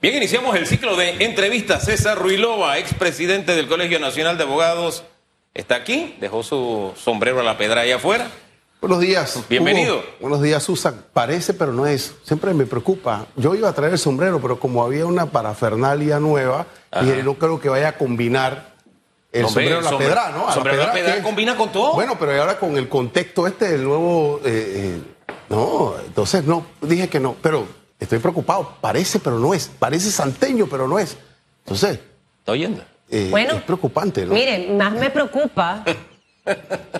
Bien, iniciamos el ciclo de entrevistas. César Ruilova, expresidente del Colegio Nacional de Abogados, está aquí, dejó su sombrero a la pedra ahí afuera. Buenos días. Bienvenido. Hugo, buenos días, Susan. Parece, pero no es. Siempre me preocupa. Yo iba a traer el sombrero, pero como había una parafernalia nueva, dije, no creo que vaya a combinar el sombrero a la pedra, ¿no? El sombrero a la pedra combina con todo. Bueno, pero ahora con el contexto este del nuevo... no, entonces no, dije que no, pero estoy preocupado. Parece, pero no es. Parece santeño, pero no es. Entonces... ¿Está oyendo? Bueno, es preocupante, ¿no? Mire, más me preocupa...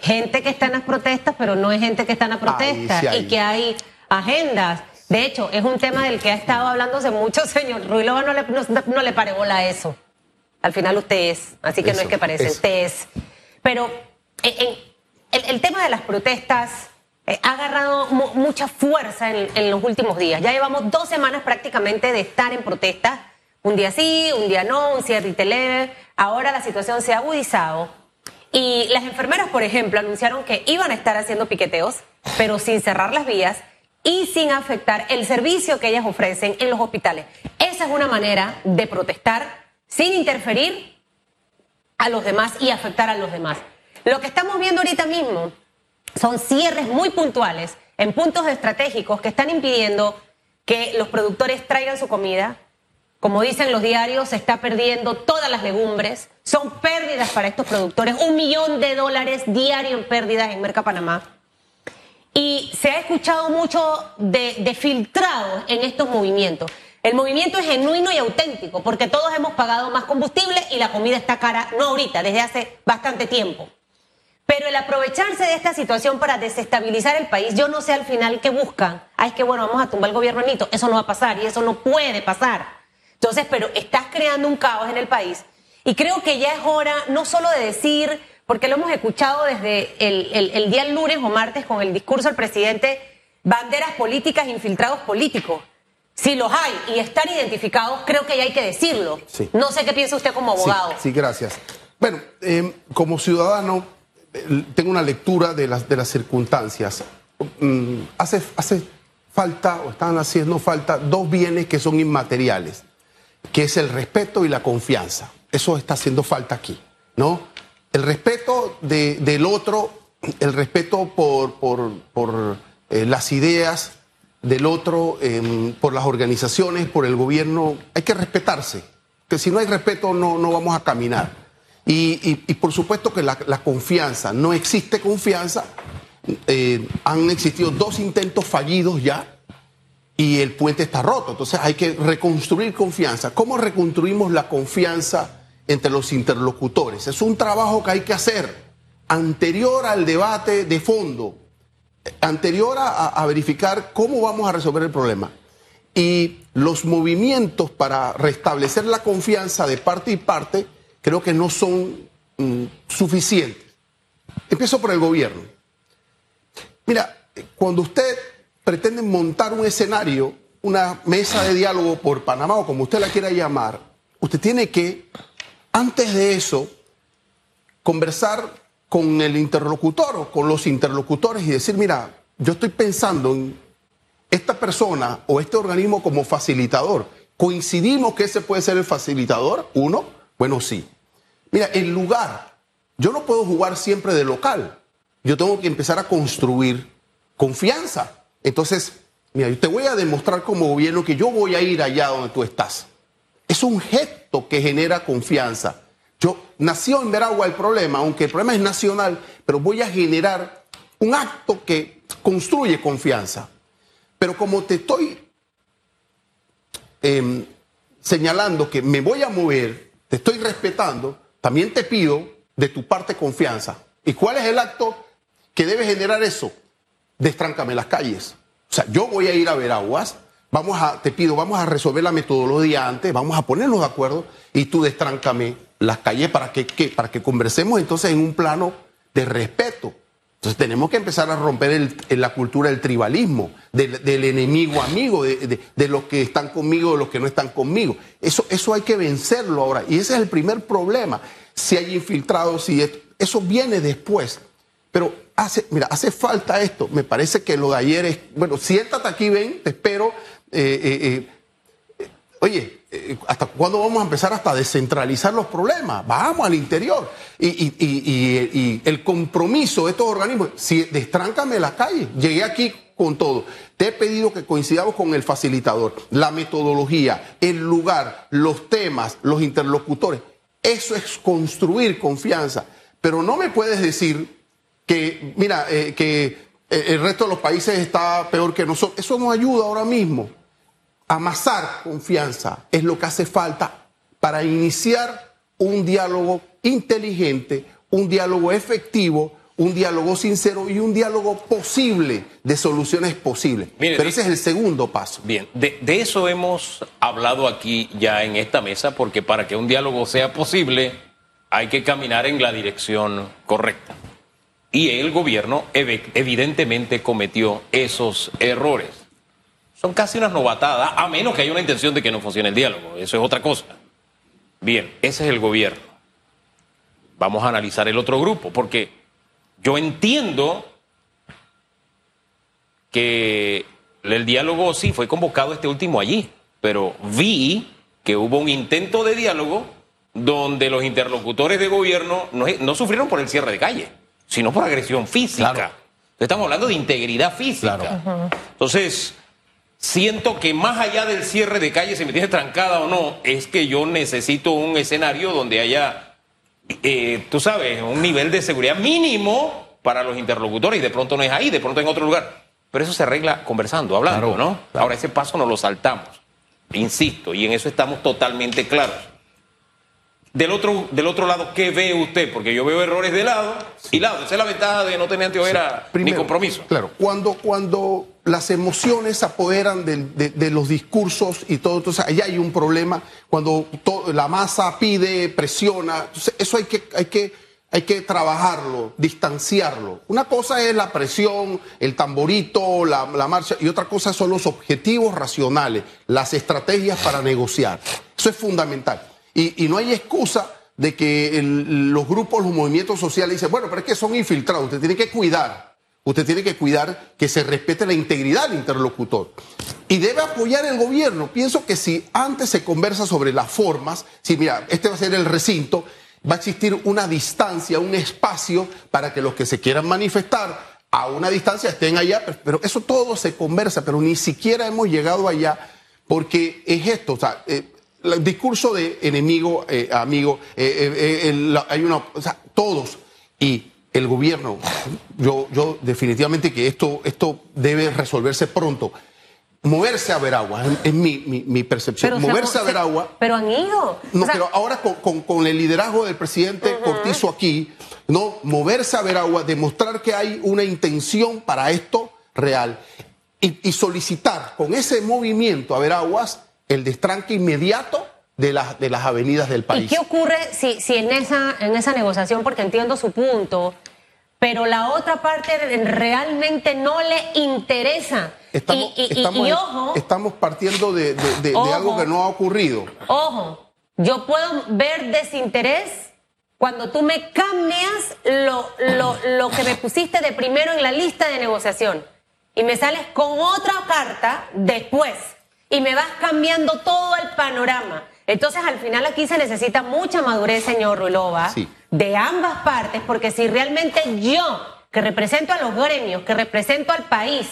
gente que está en las protestas, pero no es gente que está en las protestas, sí, y que hay agendas. De hecho, es un tema del que ha estado hablándose mucho, señor Ruilova, no le pare bola a eso. Al final usted es, así que eso, no es que parece, usted es. Pero el tema de las protestas ha agarrado mucha fuerza en los últimos días. Ya llevamos 2 semanas prácticamente de estar en protestas. Un día sí, un día no, un cierre y televe. Ahora la situación se ha agudizado. Y las enfermeras, por ejemplo, anunciaron que iban a estar haciendo piqueteos, pero sin cerrar las vías y sin afectar el servicio que ellas ofrecen en los hospitales. Esa es una manera de protestar sin interferir a los demás y afectar a los demás. Lo que estamos viendo ahorita mismo son cierres muy puntuales en puntos estratégicos que están impidiendo que los productores traigan su comida. Como dicen los diarios, se está perdiendo todas las legumbres. Son pérdidas para estos productores. $1 millón diario en pérdidas en Merca Panamá. Y se ha escuchado mucho de filtrados en estos movimientos. El movimiento es genuino y auténtico porque todos hemos pagado más combustible y la comida está cara, no ahorita, desde hace bastante tiempo. Pero el aprovecharse de esta situación para desestabilizar el país, yo no sé al final qué buscan. Es que bueno, vamos a tumbar el gobierno bonito. Eso no va a pasar y eso no puede pasar. Entonces, pero estás creando un caos en el país y creo que ya es hora no solo de decir, porque lo hemos escuchado desde el día lunes o martes con el discurso del presidente, banderas políticas, infiltrados políticos. Si los hay y están identificados, creo que ya hay que decirlo. Sí. No sé qué piensa usted como abogado. Sí, gracias. Bueno, como ciudadano tengo una lectura de las circunstancias. Hace falta o están haciendo falta 2 bienes que son inmateriales, que es el respeto y la confianza. Eso está haciendo falta aquí, ¿no? El respeto del otro, el respeto por las ideas del otro, por las organizaciones, por el gobierno. Hay que respetarse, que si no hay respeto no vamos a caminar. Y por supuesto que la confianza, no existe confianza. Han existido 2 intentos fallidos ya, y el puente está roto, entonces hay que reconstruir confianza. ¿Cómo reconstruimos la confianza entre los interlocutores? Es un trabajo que hay que hacer, anterior al debate de fondo, anterior a verificar cómo vamos a resolver el problema. Y los movimientos para restablecer la confianza de parte y parte, creo que no son suficientes. Empiezo por el gobierno. Mira, cuando usted... pretenden montar un escenario, una mesa de diálogo por Panamá o como usted la quiera llamar, usted tiene que, antes de eso, conversar con el interlocutor o con los interlocutores y decir, mira, yo estoy pensando en esta persona o este organismo como facilitador. ¿Coincidimos que ese puede ser el facilitador? ¿Uno? Bueno, sí. Mira, el lugar. Yo no puedo jugar siempre de local. Yo tengo que empezar a construir confianza. Entonces, mira, yo te voy a demostrar como gobierno que yo voy a ir allá donde tú estás. Es un gesto que genera confianza. Yo nació en Veragua el problema, aunque el problema es nacional, pero voy a generar un acto que construye confianza. Pero como te estoy señalando que me voy a mover, te estoy respetando, también te pido de tu parte confianza. ¿Y cuál es el acto que debe generar eso? Destráncame las calles. O sea, yo voy a ir a Veraguas, vamos a resolver la metodología antes, vamos a ponernos de acuerdo y tú destráncame las calles para que conversemos entonces en un plano de respeto. Entonces tenemos que empezar a romper la cultura del tribalismo, del enemigo amigo, de los que están conmigo, de los que no están conmigo. Eso hay que vencerlo ahora y ese es el primer problema. Si hay infiltrados, eso viene después. Pero... hace falta esto. Me parece que lo de ayer es... Bueno, siéntate aquí, ven, te espero. Oye, ¿hasta cuándo vamos a empezar hasta descentralizar los problemas? Vamos al interior. Y el compromiso de estos organismos, si destráncame las calles, llegué aquí con todo. Te he pedido que coincidamos con el facilitador, la metodología, el lugar, los temas, los interlocutores. Eso es construir confianza. Pero no me puedes decir que, mira, que el resto de los países está peor que nosotros. Eso no ayuda ahora mismo. Amasar confianza es lo que hace falta para iniciar un diálogo inteligente, un diálogo efectivo, un diálogo sincero y un diálogo posible, de soluciones posibles. Mire, pero ese es el segundo paso. Bien, de eso hemos hablado aquí ya en esta mesa, porque para que un diálogo sea posible hay que caminar en la dirección correcta. Y el gobierno evidentemente cometió esos errores. Son casi unas novatadas, a menos que haya una intención de que no funcione el diálogo. Eso es otra cosa. Bien, ese es el gobierno. Vamos a analizar el otro grupo, porque yo entiendo que el diálogo sí fue convocado este último allí, pero vi que hubo un intento de diálogo donde los interlocutores de gobierno no sufrieron por el cierre de calle, sino por agresión física. Claro. Estamos hablando de integridad física. Claro. Entonces, siento que más allá del cierre de calle, si me tienes trancada o no, es que yo necesito un escenario donde haya, tú sabes, un nivel de seguridad mínimo para los interlocutores, y de pronto no es ahí, de pronto en otro lugar. Pero eso se arregla conversando, hablando, claro, ¿no? Claro. Ahora, ese paso no lo saltamos, insisto, y en eso estamos totalmente claros. Del otro lado, ¿qué ve usted? Porque yo veo errores de lado y lado. Esa es la ventaja de no tener anteojera, sí, primero, ni compromiso. Claro, cuando las emociones se apoderan de los discursos y todo, entonces ahí hay un problema. Cuando la masa pide, presiona, entonces eso hay que trabajarlo, distanciarlo. Una cosa es la presión, el tamborito, la marcha, y otra cosa son los objetivos racionales, las estrategias para negociar. Eso es fundamental. Y no hay excusa de que los grupos, los movimientos sociales dicen, bueno, pero es que son infiltrados, usted tiene que cuidar. Usted tiene que cuidar que se respete la integridad del interlocutor. Y debe apoyar el gobierno. Pienso que si antes se conversa sobre las formas, si mira, este va a ser el recinto, va a existir una distancia, un espacio para que los que se quieran manifestar a una distancia estén allá. Pero eso todo se conversa, pero ni siquiera hemos llegado allá, porque es esto, o sea, el discurso de enemigo, amigo, hay una, o sea, todos, y el gobierno, yo definitivamente que esto debe resolverse pronto. Moverse a Veragua, es mi percepción. Pero moverse a Veragua. Pero han ido. No, o sea, pero ahora con el liderazgo del presidente Cortizo aquí, no, moverse a Veragua, demostrar que hay una intención para esto real, y solicitar con ese movimiento a Veraguas el destranque inmediato de las avenidas del país. ¿Y qué ocurre si en esa negociación, porque entiendo su punto, pero la otra parte realmente no le interesa? Estamos partiendo de algo que no ha ocurrido. Ojo, yo puedo ver desinterés cuando tú me cambias lo que me pusiste de primero en la lista de negociación y me sales con otra carta después. Y me vas cambiando todo el panorama. Entonces, al final aquí se necesita mucha madurez, señor Ruilova, sí, de ambas partes, porque si realmente yo, que represento a los gremios, que represento al país,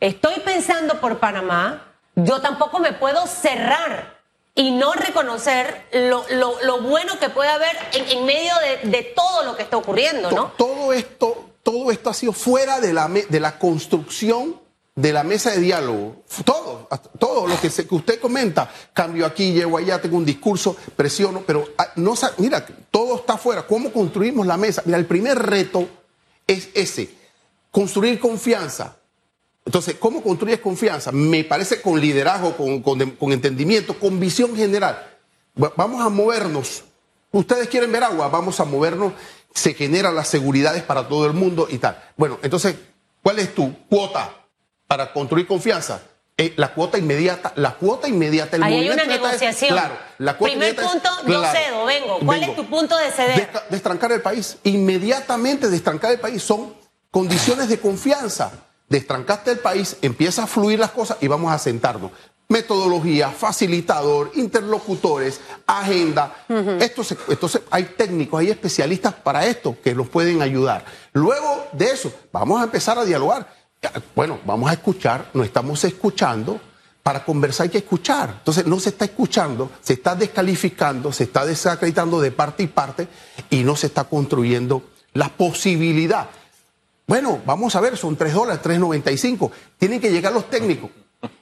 estoy pensando por Panamá, yo tampoco me puedo cerrar y no reconocer lo bueno que puede haber en medio de todo lo que está ocurriendo, ¿no? Todo esto ha sido fuera de la construcción de la mesa de diálogo. Todo lo que usted comenta, cambio aquí, llego allá, tengo un discurso, presiono, pero no, mira, todo está afuera. ¿Cómo construimos la mesa? Mira, el primer reto es ese, construir confianza. Entonces, ¿cómo construyes confianza? Me parece con liderazgo, con entendimiento, con visión general. Vamos a movernos. ¿Ustedes quieren ver agua? Vamos a movernos. Se generan las seguridades para todo el mundo y tal. Bueno, entonces, ¿cuál es tu cuota para construir confianza? La cuota inmediata. Ahí hay una negociación. Claro. La cuota primer punto, yo cedo, vengo. ¿Cuál es tu punto de ceder? Destrancar el país. Inmediatamente destrancar el país. Son condiciones de confianza. Destrancaste el país, empieza a fluir las cosas y vamos a sentarnos. metodología, facilitador, interlocutores, agenda. Entonces hay técnicos, hay especialistas para esto que los pueden ayudar. Luego de eso, vamos a empezar a dialogar. Bueno, vamos a escuchar, no estamos escuchando. Para conversar hay que escuchar. Entonces no se está escuchando, se está descalificando, se está desacreditando de parte y parte y no se está construyendo la posibilidad. Bueno, vamos a ver, son $3, $3.95. Tienen que llegar los técnicos.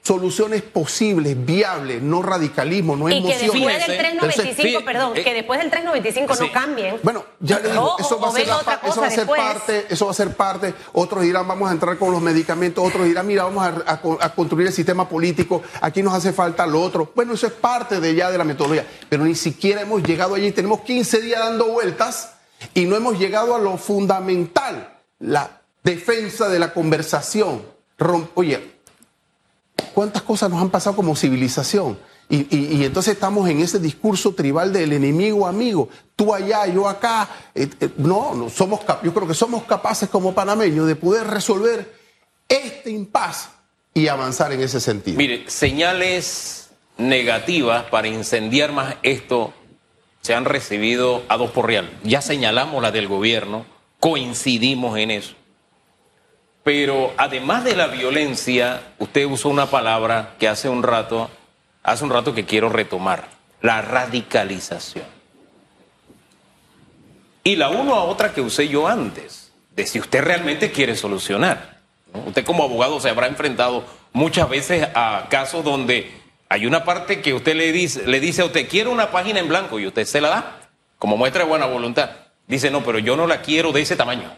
Soluciones posibles, viables, no radicalismo, no emociones. Y que después del 3.95, perdón, que después del 3.95 no cambien. Bueno, ya le digo, eso va a ser parte, eso va a ser parte. Otros dirán, vamos a entrar con los medicamentos. Otros dirán, mira, vamos a construir el sistema político. Aquí nos hace falta lo otro. Bueno, eso es parte de ya de la metodología. Pero ni siquiera hemos llegado allí. Tenemos 15 días dando vueltas y no hemos llegado a lo fundamental. La defensa de la conversación. Oye, ¿cuántas cosas nos han pasado como civilización? Y entonces estamos en ese discurso tribal del enemigo amigo, tú allá, yo acá. Yo creo que somos capaces como panameños de poder resolver este impasse y avanzar en ese sentido. Mire, señales negativas para incendiar más esto se han recibido a dos por real. Ya señalamos la del gobierno, coincidimos en eso. Pero además de la violencia, usted usó una palabra que hace un rato que quiero retomar, la radicalización. Y la uno a otra que usé yo antes, de si usted realmente quiere solucionar, ¿no? Usted como abogado se habrá enfrentado muchas veces a casos donde hay una parte que usted le dice a usted, quiero una página en blanco y usted se la da, como muestra de buena voluntad. Dice, no, pero yo no la quiero de ese tamaño,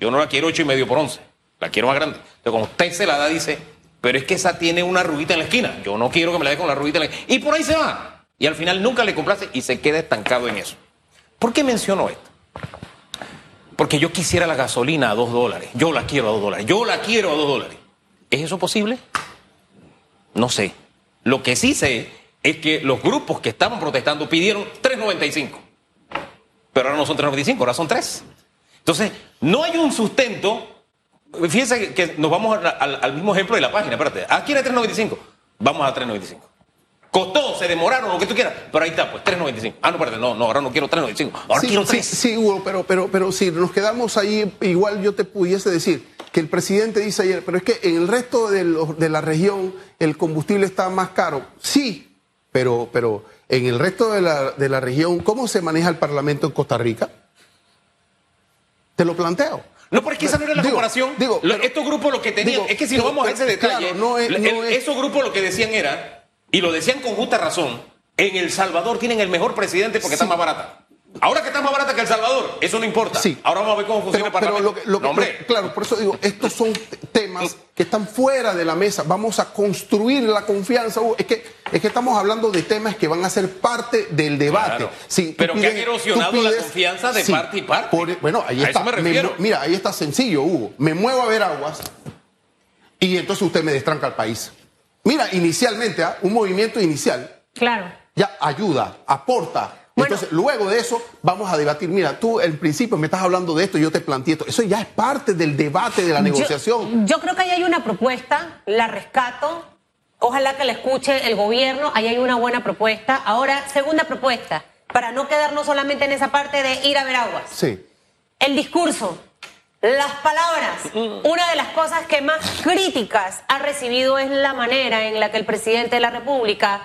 yo no la quiero 8,5 por 11. La quiero más grande. Entonces, cuando usted se la da, dice, pero es que esa tiene una arruguita en la esquina. Yo no quiero que me la dé con la arruguita en la esquina. Y por ahí se va. Y al final nunca le complace y se queda estancado en eso. ¿Por qué menciono esto? Porque yo quisiera la gasolina a $2. Yo la quiero a $2. Yo la quiero a $2. ¿Es eso posible? No sé. Lo que sí sé es que los grupos que estaban protestando pidieron $3.95. Pero ahora no son $3.95, ahora son 3. Entonces, no hay un sustento. Fíjense que nos vamos al mismo ejemplo de la página. Espérate, aquí era 3.95. Vamos a 3.95. Costó, se demoraron, lo que tú quieras. Pero ahí está, pues 3.95. Ah, no, espérate, no, ahora no quiero 3.95. Ahora sí, quiero 3. Sí, Hugo, pero si nos quedamos ahí, igual yo te pudiese decir que el presidente dice ayer, pero es que en el resto de la región el combustible está más caro. Sí, pero en el resto de la región, ¿cómo se maneja el Parlamento en Costa Rica? Te lo planteo. No, porque esa no era la comparación. Estos grupos lo que tenían, es que si nos vamos a ese detalle, claro, esos grupos lo que decían era, y lo decían con justa razón, en El Salvador tienen el mejor presidente porque está más barata. Ahora que está más barata que El Salvador, eso no importa. Sí. Ahora vamos a ver cómo funciona el Parlamento. Claro, por eso digo, estos son temas que están fuera de la mesa. Vamos a construir la confianza. Es que estamos hablando de temas que van a ser parte del debate. Claro. Sí, pero que han erosionado la confianza de parte y parte. Bueno, ahí está. Mira, ahí está sencillo, Hugo. Me muevo a Veraguas y entonces usted me destranca al país. Mira, inicialmente, un movimiento inicial. Claro. Ya ayuda, aporta. Entonces, luego de eso, vamos a debatir. Mira, tú en principio me estás hablando de esto, yo te planteé esto. Eso ya es parte del debate, de la negociación. Yo creo que ahí hay una propuesta, la rescato. Ojalá que la escuche el gobierno. Ahí hay una buena propuesta. Ahora, segunda propuesta, para no quedarnos solamente en esa parte de ir a Veraguas. Sí. El discurso, las palabras. Una de las cosas que más críticas ha recibido es la manera en la que el presidente de la República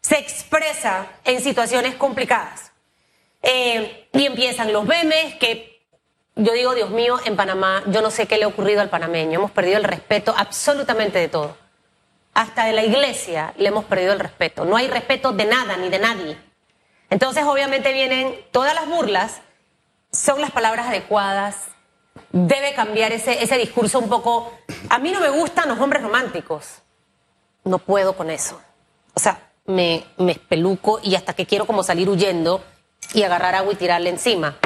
se expresa en situaciones complicadas. Y empiezan los memes que yo digo, Dios mío, en Panamá, yo no sé qué le ha ocurrido al panameño. Hemos perdido el respeto absolutamente de todo. Hasta de la iglesia le hemos perdido el respeto. No hay respeto de nada ni de nadie. Entonces, obviamente, vienen todas las burlas. Son las palabras adecuadas. Debe cambiar ese discurso un poco. A mí no me gustan los hombres románticos. No puedo con eso. O sea, me espeluco y hasta que quiero como salir huyendo y agarrar agua y tirarle encima.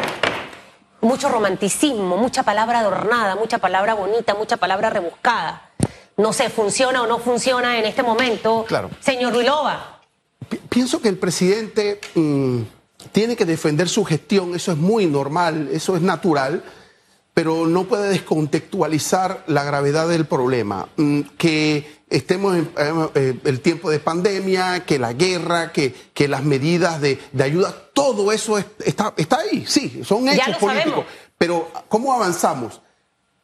Mucho romanticismo, mucha palabra adornada, mucha palabra bonita, mucha palabra rebuscada. No sé, ¿funciona o no funciona en este momento? Claro. Señor Ruilova. Pienso que el presidente tiene que defender su gestión, eso es muy normal, eso es natural, pero no puede descontextualizar la gravedad del problema. Que estemos en el tiempo de pandemia, que la guerra, que las medidas de ayuda, todo eso está ahí, sí, son hechos políticos. Pero ¿cómo avanzamos?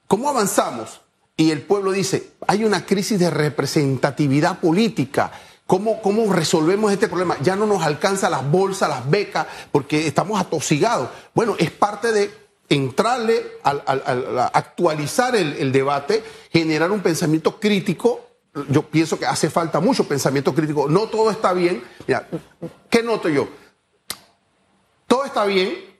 ¿Cómo avanzamos? Y el pueblo dice, hay una crisis de representatividad política. ¿Cómo resolvemos este problema? Ya no nos alcanzan las bolsas, las becas, porque estamos atosigados. Bueno, es parte de entrarle, a actualizar el debate, generar un pensamiento crítico. Yo pienso que hace falta mucho pensamiento crítico. No todo está bien. Mira, ¿qué noto yo? Todo está bien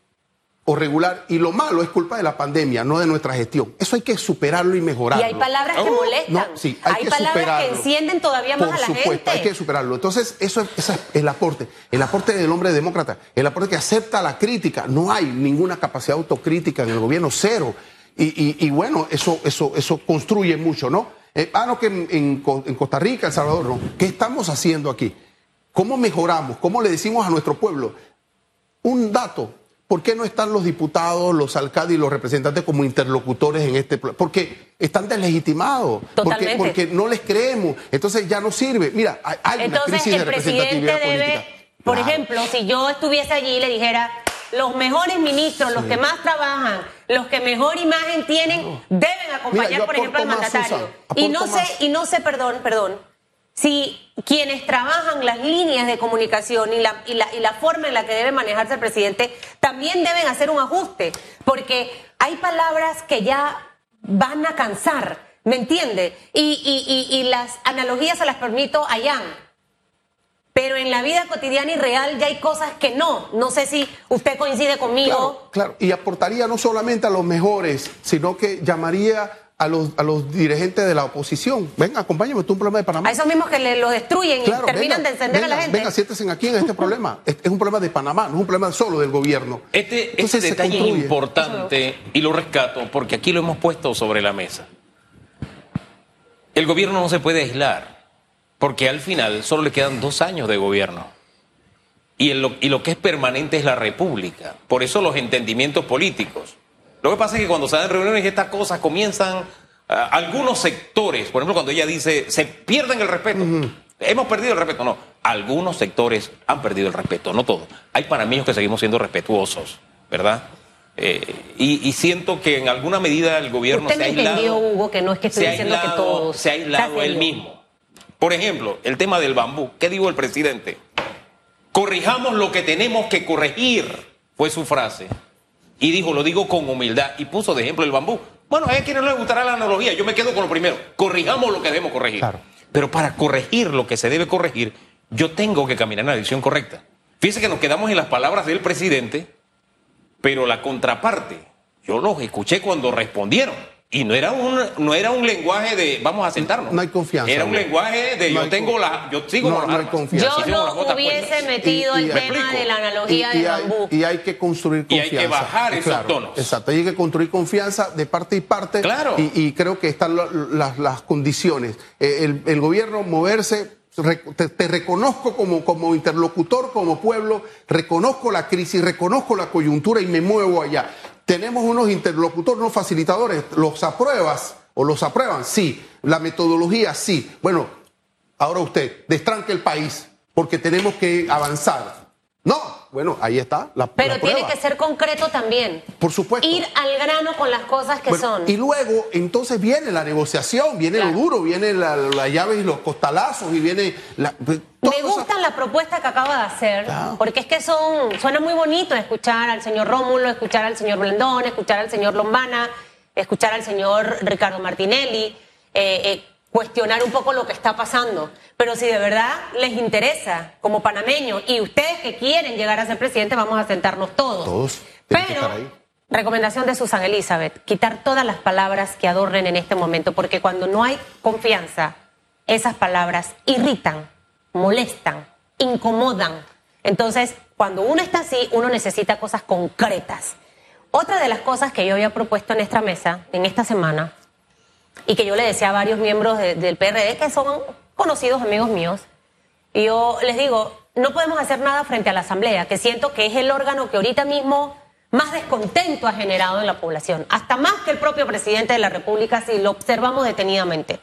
o regular, y lo malo es culpa de la pandemia, no de nuestra gestión. Eso hay que superarlo y mejorarlo. Y hay palabras que molestan. No, sí, hay que palabras superarlo, que encienden todavía más a la gente. Hay que superarlo. Entonces, eso es el aporte del hombre demócrata, el aporte que acepta la crítica. No hay ninguna capacidad autocrítica en el gobierno, cero. Y bueno, eso construye mucho, ¿no? No, que en Costa Rica, El Salvador, no. ¿Qué estamos haciendo aquí? ¿Cómo mejoramos? ¿Cómo le decimos a nuestro pueblo? Un dato. ¿Por qué no están los diputados, los alcaldes y los representantes como interlocutores en este plan? Porque están deslegitimados. Totalmente. Porque no les creemos. Entonces ya no sirve. Mira, hay una crisis de representatividad política. Por ejemplo, si yo estuviese allí y le dijera, los mejores ministros, los que más trabajan, los que mejor imagen tienen, deben acompañar, mira, por ejemplo, al mandatario. Y no sé, perdón, si quienes trabajan las líneas de comunicación y la forma en la que debe manejarse el presidente, también deben hacer un ajuste, porque hay palabras que ya van a cansar, ¿me entiende? Y las analogías se las permito allá, pero en la vida cotidiana y real ya hay cosas que no sé si usted coincide conmigo. Claro, y aportaría no solamente a los mejores, sino que llamaría a los dirigentes de la oposición. Venga, acompáñame, tú un problema de Panamá. A esos mismos que lo destruyen, claro, y terminan de encender a la gente. Venga, siéntense aquí en este problema. Es un problema de Panamá, no es un problema solo del gobierno. Entonces, este detalle es importante y lo rescato porque aquí lo hemos puesto sobre la mesa. El gobierno no se puede aislar porque al final solo le quedan 2 años de gobierno. Y lo que es permanente es la república. Por eso los entendimientos políticos. Lo que pasa es que cuando se dan reuniones estas cosas comienzan algunos sectores, por ejemplo cuando ella dice se pierden el respeto, hemos perdido el respeto, no, algunos sectores han perdido el respeto, no todos, hay panameños que seguimos siendo respetuosos, ¿verdad? Y siento que en alguna medida el gobierno se ha aislado. Usted entendió, Hugo, que no es que estoy diciendo que todos. Se ha aislado él mismo. Por ejemplo, el tema del bambú, ¿qué dijo el presidente? Corrijamos lo que tenemos que corregir, fue su frase. Y dijo, lo digo con humildad, y puso de ejemplo el bambú. Bueno, a quienes no les gustará la analogía, yo me quedo con lo primero. Corrijamos lo que debemos corregir. Claro. Pero para corregir lo que se debe corregir, yo tengo que caminar en la dirección correcta. Fíjense que nos quedamos en las palabras del presidente, pero la contraparte, yo los escuché cuando respondieron. Y no era un lenguaje de vamos a sentarnos. No hay confianza. Era un lenguaje de yo no hubiese metido el tema de la analogía del bambú. Y hay que construir confianza. Y hay que bajar esos tonos. Exacto, hay que construir confianza de parte y parte. Claro. Y creo que están las condiciones. El gobierno moverse. Te reconozco como interlocutor, como pueblo, reconozco la crisis, reconozco la coyuntura y me muevo allá. Tenemos unos interlocutores, unos facilitadores, los apruebas o los aprueban, sí, la metodología, sí. Bueno, ahora usted, destranque el país porque tenemos que avanzar. No, bueno, ahí está la prueba. Pero tiene que ser concreto también. Por supuesto. Ir al grano con las cosas que son. Y luego, entonces viene la negociación, viene lo duro, viene la llave y los costalazos y viene... Me gustan las propuestas que acaba de hacer, porque es que suena muy bonito escuchar al señor Rómulo, escuchar al señor Blandón, escuchar al señor Lombana, escuchar al señor Ricardo Martinelli, cuestionar un poco lo que está pasando, pero si de verdad les interesa como panameños y ustedes que quieren llegar a ser presidente, vamos a sentarnos todos. Pero recomendación de Susana Elizabeth, quitar todas las palabras que adornen en este momento, porque cuando no hay confianza, esas palabras irritan, molestan, incomodan. Entonces, cuando uno está así, uno necesita cosas concretas. Otra de las cosas que yo había propuesto en nuestra mesa en esta semana y que yo le decía a varios miembros del PRD que son conocidos amigos míos, y yo les digo, no podemos hacer nada frente a la Asamblea, que siento que es el órgano que ahorita mismo más descontento ha generado en la población, hasta más que el propio presidente de la República, si lo observamos detenidamente.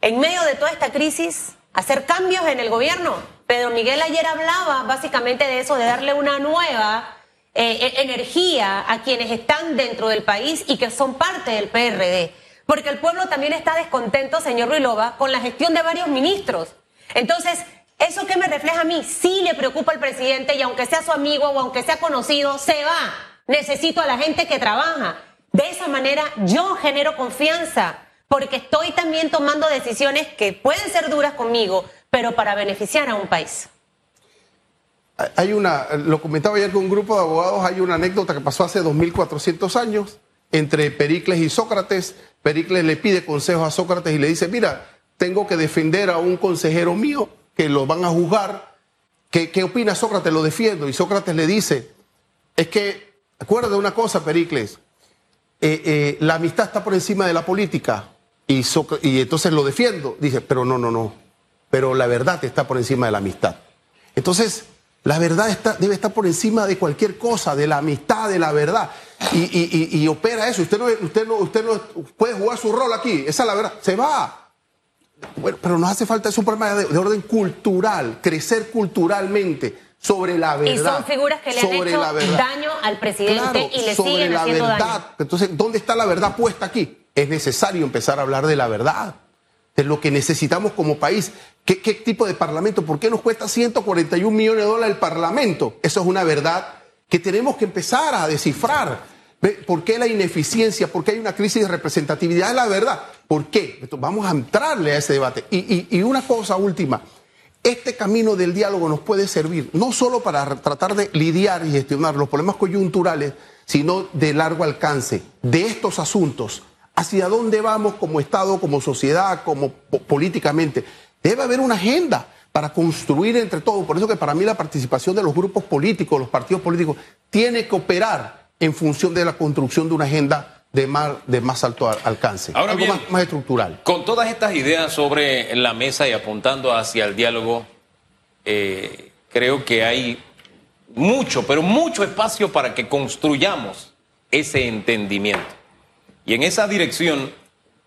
En medio de toda esta crisis, hacer cambios en el gobierno. Pedro Miguel ayer hablaba básicamente de eso, de darle una nueva energía a quienes están dentro del país y que son parte del PRD. Porque el pueblo también está descontento, señor Ruilova, con la gestión de varios ministros. Entonces, ¿eso qué me refleja a mí? Sí le preocupa al presidente, y aunque sea su amigo o aunque sea conocido, se va. Necesito a la gente que trabaja. De esa manera yo genero confianza, porque estoy también tomando decisiones que pueden ser duras conmigo, pero para beneficiar a un país. Hay una, lo comentaba ayer con un grupo de abogados, hay una anécdota que pasó hace 2400 años entre Pericles y Sócrates. Pericles le pide consejo a Sócrates y le dice: mira, tengo que defender a un consejero mío que lo van a juzgar. ¿Qué opina Sócrates? Lo defiendo. Y Sócrates le dice: es que, acuérdate una cosa, Pericles, la amistad está por encima de la política. Y entonces lo defiendo. Dice: pero no, pero la verdad está por encima de la amistad. Entonces, la verdad debe estar por encima de cualquier cosa, de la amistad, de la verdad. Y opera eso. Usted no puede jugar su rol aquí. Esa es la verdad. Se va. Bueno, pero nos hace falta, es un problema de orden cultural, crecer culturalmente sobre la verdad. Y son figuras que le han hecho daño al presidente, claro, y le siguen haciendo daño. Entonces, ¿dónde está la verdad puesta aquí? Es necesario empezar a hablar de la verdad, de lo que necesitamos como país. ¿Qué tipo de parlamento? ¿Por qué nos cuesta $141 millones el parlamento? Eso es una verdad que tenemos que empezar a descifrar. ¿Por qué la ineficiencia? ¿Por qué hay una crisis de representatividad? Es la verdad. ¿Por qué? Entonces, vamos a entrarle a ese debate. Y una cosa última. Este camino del diálogo nos puede servir no solo para tratar de lidiar y gestionar los problemas coyunturales, sino de largo alcance, de estos asuntos. ¿Hacia dónde vamos como Estado, como sociedad, como políticamente? Debe haber una agenda para construir entre todos. Por eso que para mí la participación de los grupos políticos, los partidos políticos, tiene que operar en función de la construcción de una agenda de más alto alcance, ahora algo bien, más estructural. Con todas estas ideas sobre la mesa y apuntando hacia el diálogo, creo que hay mucho, pero mucho espacio para que construyamos ese entendimiento. Y en esa dirección,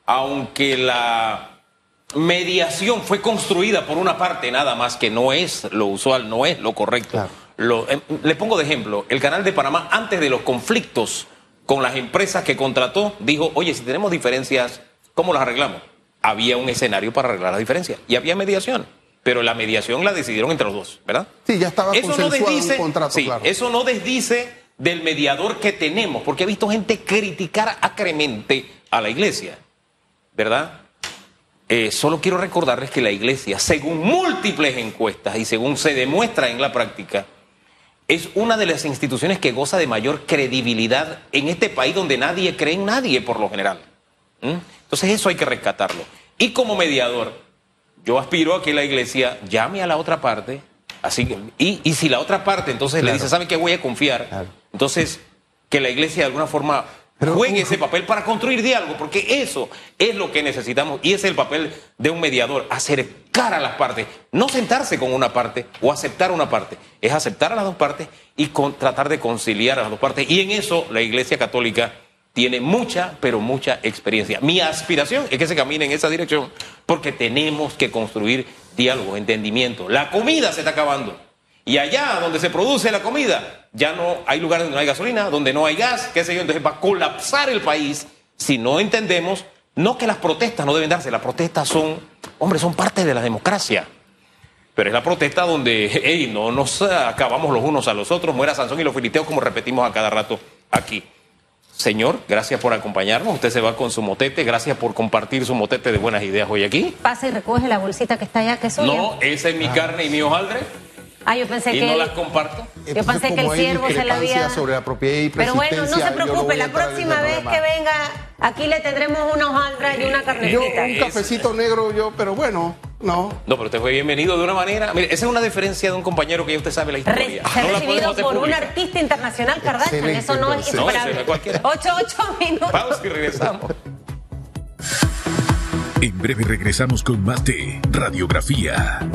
aunque la mediación fue construida por una parte nada más, que no es lo usual, no es lo correcto. Claro. Le pongo de ejemplo, el canal de Panamá, antes de los conflictos con las empresas que contrató, dijo: oye, si tenemos diferencias, ¿cómo las arreglamos? Había un escenario para arreglar las diferencias y había mediación, pero la mediación la decidieron entre los dos, ¿verdad? Sí, ya estaba consensuado un contrato, sí, claro. Eso no desdice del mediador que tenemos, porque he visto gente criticar acremente a la iglesia, ¿verdad? Solo quiero recordarles que la iglesia, según múltiples encuestas y según se demuestra en la práctica, es una de las instituciones que goza de mayor credibilidad en este país, donde nadie cree en nadie por lo general. Entonces eso hay que rescatarlo. Y como mediador, yo aspiro a que la iglesia llame a la otra parte, así, y si la otra parte entonces, claro, le dice: ¿saben qué? Voy a confiar. Claro. Entonces que la iglesia de alguna forma juegue ese papel para construir diálogo, porque eso es lo que necesitamos y es el papel de un mediador: acercar a las partes, no sentarse con una parte o aceptar una parte, es aceptar a las dos partes y tratar de conciliar a las dos partes, y en eso la Iglesia Católica tiene mucha, pero mucha experiencia. Mi aspiración es que se camine en esa dirección, porque tenemos que construir diálogos, entendimiento. La comida se está acabando. Y allá donde se produce la comida, ya no hay lugares donde no hay gasolina, donde no hay gas, qué sé yo. Entonces va a colapsar el país si no entendemos, no que las protestas no deben darse, las protestas son, hombre, son parte de la democracia. Pero es la protesta donde, hey, no nos acabamos los unos a los otros, muera Sansón y los filisteos, como repetimos a cada rato aquí. Señor, gracias por acompañarnos. Usted se va con su motete. Gracias por compartir su motete de buenas ideas hoy aquí. Pasa y recoge la bolsita que está allá, que soy. No, esa es mi carne y mi hojaldre. Ah, yo pensé que no las comparto. Yo pensé que el siervo se la había... sobre la propiedad y pero bueno, no se preocupe, la próxima vez que venga aquí le tendremos una hojaldra y una carnecita. Un cafecito negro yo, pero bueno, no. No, pero usted fue bienvenido de una manera. Mire, esa es una deferencia de un compañero que ya usted sabe la historia. Se ha recibido por un artista internacional, Cardano. Eso no es esperable. 8 minutos. Pausa y regresamos. En breve regresamos con más de Radiografía.